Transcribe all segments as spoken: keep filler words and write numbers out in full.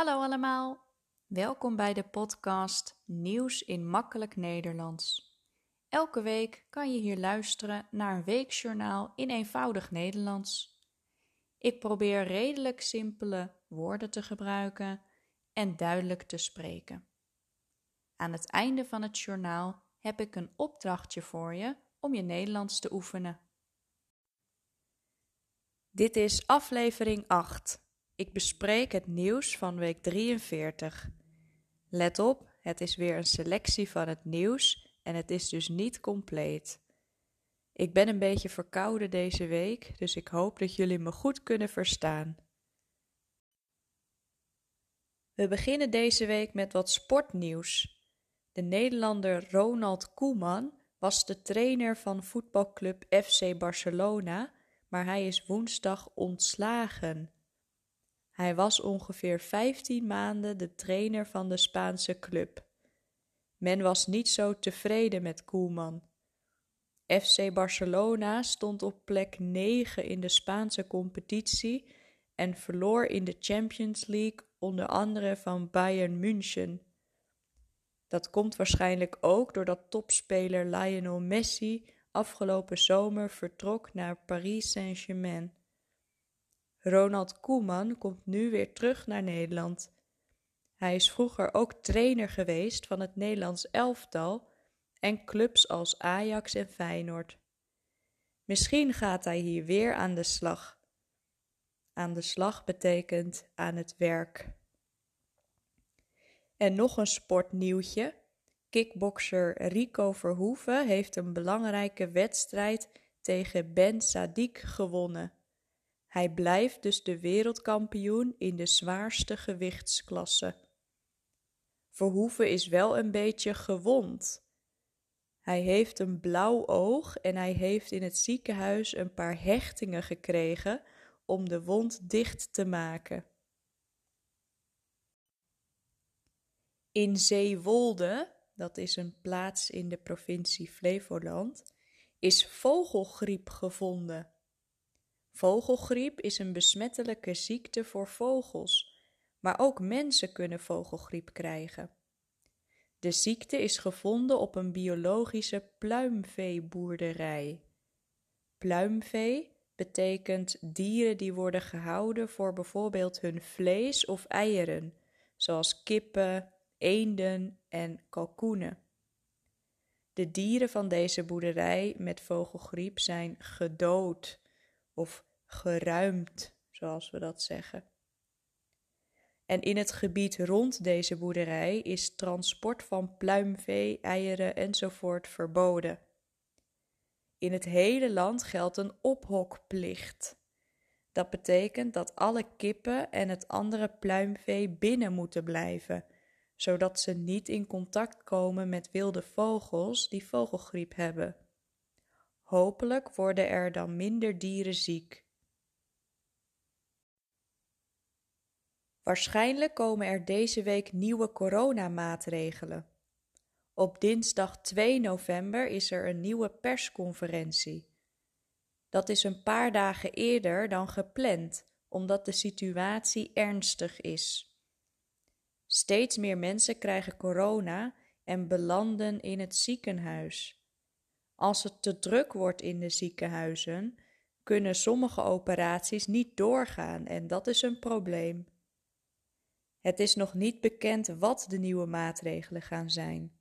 Hallo allemaal, welkom bij de podcast Nieuws in Makkelijk Nederlands. Elke week kan je hier luisteren naar een weekjournaal in eenvoudig Nederlands. Ik probeer redelijk simpele woorden te gebruiken en duidelijk te spreken. Aan het einde van het journaal heb ik een opdrachtje voor je om je Nederlands te oefenen. Dit is aflevering acht. Ik bespreek het nieuws van week drieënveertig. Let op, het is weer een selectie van het nieuws en het is dus niet compleet. Ik ben een beetje verkouden deze week, dus ik hoop dat jullie me goed kunnen verstaan. We beginnen deze week met wat sportnieuws. De Nederlander Ronald Koeman was de trainer van voetbalclub F C Barcelona, maar hij is woensdag ontslagen. Hij was ongeveer vijftien maanden de trainer van de Spaanse club. Men was niet zo tevreden met Koeman. F C Barcelona stond op plek negen in de Spaanse competitie en verloor in de Champions League onder andere van Bayern München. Dat komt waarschijnlijk ook doordat topspeler Lionel Messi afgelopen zomer vertrok naar Paris Saint-Germain. Ronald Koeman komt nu weer terug naar Nederland. Hij is vroeger ook trainer geweest van het Nederlands elftal en clubs als Ajax en Feyenoord. Misschien gaat hij hier weer aan de slag. Aan de slag betekent aan het werk. En nog een sportnieuwtje. Kickbokser Rico Verhoeven heeft een belangrijke wedstrijd tegen Ben Sadiq gewonnen. Hij blijft dus de wereldkampioen in de zwaarste gewichtsklasse. Verhoeven is wel een beetje gewond. Hij heeft een blauw oog en hij heeft in het ziekenhuis een paar hechtingen gekregen om de wond dicht te maken. In Zeewolde, dat is een plaats in de provincie Flevoland, is vogelgriep gevonden. Vogelgriep is een besmettelijke ziekte voor vogels, maar ook mensen kunnen vogelgriep krijgen. De ziekte is gevonden op een biologische pluimveeboerderij. Pluimvee betekent dieren die worden gehouden voor bijvoorbeeld hun vlees of eieren, zoals kippen, eenden en kalkoenen. De dieren van deze boerderij met vogelgriep zijn gedood of geruimd, zoals we dat zeggen. En in het gebied rond deze boerderij is transport van pluimvee, eieren enzovoort verboden. In het hele land geldt een ophokplicht. Dat betekent dat alle kippen en het andere pluimvee binnen moeten blijven, zodat ze niet in contact komen met wilde vogels die vogelgriep hebben. Hopelijk worden er dan minder dieren ziek. Waarschijnlijk komen er deze week nieuwe coronamaatregelen. Op dinsdag twee november is er een nieuwe persconferentie. Dat is een paar dagen eerder dan gepland, omdat de situatie ernstig is. Steeds meer mensen krijgen corona en belanden in het ziekenhuis. Als het te druk wordt in de ziekenhuizen, kunnen sommige operaties niet doorgaan en dat is een probleem. Het is nog niet bekend wat de nieuwe maatregelen gaan zijn.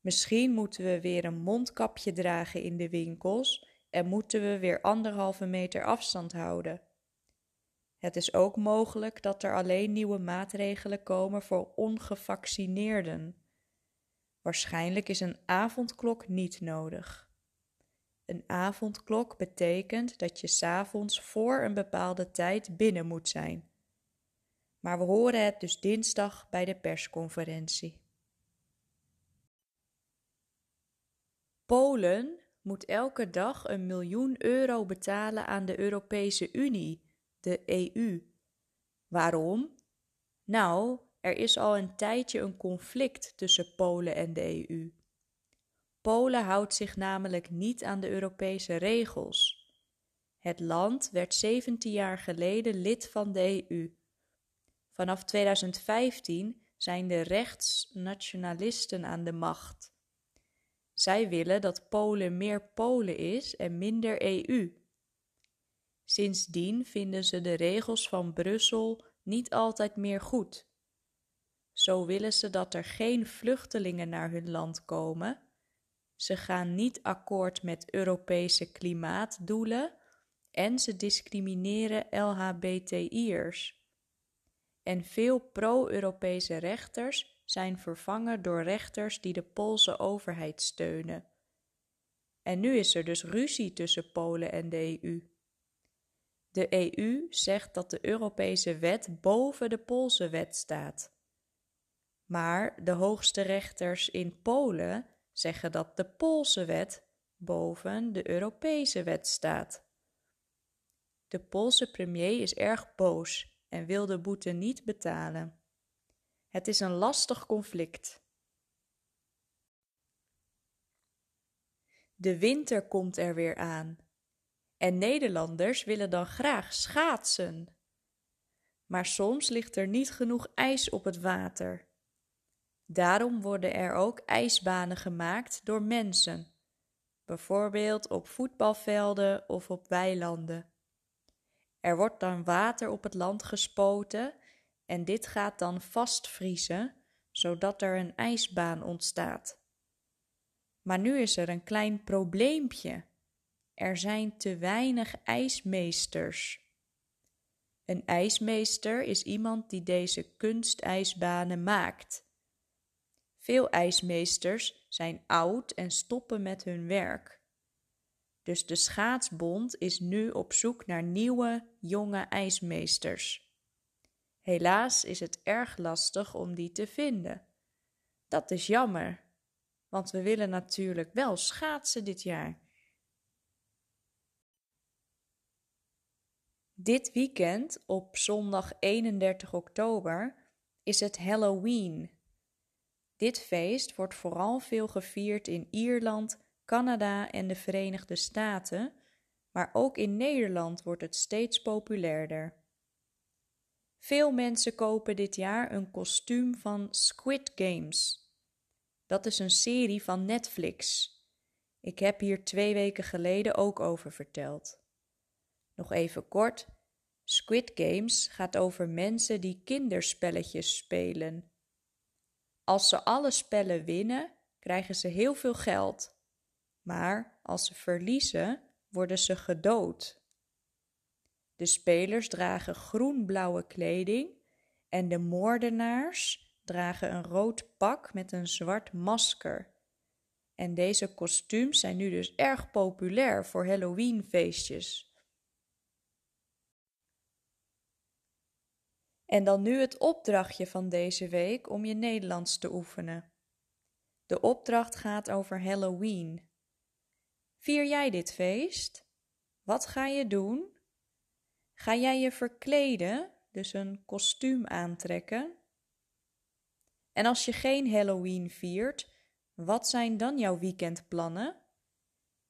Misschien moeten we weer een mondkapje dragen in de winkels en moeten we weer anderhalve meter afstand houden. Het is ook mogelijk dat er alleen nieuwe maatregelen komen voor ongevaccineerden. Waarschijnlijk is een avondklok niet nodig. Een avondklok betekent dat je 's avonds voor een bepaalde tijd binnen moet zijn. Maar we horen het dus dinsdag bij de persconferentie. Polen moet elke dag een miljoen euro betalen aan de Europese Unie, de E U. Waarom? Nou, er is al een tijdje een conflict tussen Polen en de E U. Polen houdt zich namelijk niet aan de Europese regels. Het land werd zeventien jaar geleden lid van de E U. Vanaf tweeduizend vijftien zijn de rechtsnationalisten aan de macht. Zij willen dat Polen meer Polen is en minder E U. Sindsdien vinden ze de regels van Brussel niet altijd meer goed. Zo willen ze dat er geen vluchtelingen naar hun land komen. Ze gaan niet akkoord met Europese klimaatdoelen en ze discrimineren L H B T I'ers. En veel pro-Europese rechters zijn vervangen door rechters die de Poolse overheid steunen. En nu is er dus ruzie tussen Polen en de E U. De E U zegt dat de Europese wet boven de Poolse wet staat. Maar de hoogste rechters in Polen zeggen dat de Poolse wet boven de Europese wet staat. De Poolse premier is erg boos en wil de boete niet betalen. Het is een lastig conflict. De winter komt er weer aan. En Nederlanders willen dan graag schaatsen. Maar soms ligt er niet genoeg ijs op het water. Daarom worden er ook ijsbanen gemaakt door mensen, bijvoorbeeld op voetbalvelden of op weilanden. Er wordt dan water op het land gespoten en dit gaat dan vastvriezen, zodat er een ijsbaan ontstaat. Maar nu is er een klein probleempje. Er zijn te weinig ijsmeesters. Een ijsmeester is iemand die deze kunstijsbanen maakt. Veel ijsmeesters zijn oud en stoppen met hun werk. Dus de Schaatsbond is nu op zoek naar nieuwe, jonge ijsmeesters. Helaas is het erg lastig om die te vinden. Dat is jammer, want we willen natuurlijk wel schaatsen dit jaar. Dit weekend, op zondag eenendertig oktober, is het Halloween. Dit feest wordt vooral veel gevierd in Ierland, Canada en de Verenigde Staten, maar ook in Nederland wordt het steeds populairder. Veel mensen kopen dit jaar een kostuum van Squid Games. Dat is een serie van Netflix. Ik heb hier twee weken geleden ook over verteld. Nog even kort, Squid Games gaat over mensen die kinderspelletjes spelen. Als ze alle spellen winnen, krijgen ze heel veel geld. Maar als ze verliezen, worden ze gedood. De spelers dragen groen-blauwe kleding en de moordenaars dragen een rood pak met een zwart masker. En deze kostuums zijn nu dus erg populair voor Halloweenfeestjes. En dan nu het opdrachtje van deze week om je Nederlands te oefenen. De opdracht gaat over Halloween. Vier jij dit feest? Wat ga je doen? Ga jij je verkleden, dus een kostuum aantrekken? En als je geen Halloween viert, wat zijn dan jouw weekendplannen?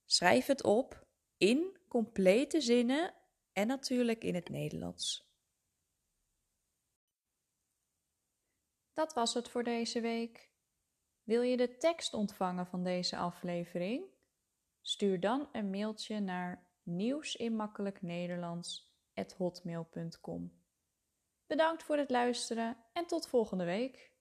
Schrijf het op in complete zinnen en natuurlijk in het Nederlands. Dat was het voor deze week. Wil je de tekst ontvangen van deze aflevering? Stuur dan een mailtje naar nieuwsinmakkelijknederlands apenstaartje hotmail punt com. Bedankt voor het luisteren en tot volgende week.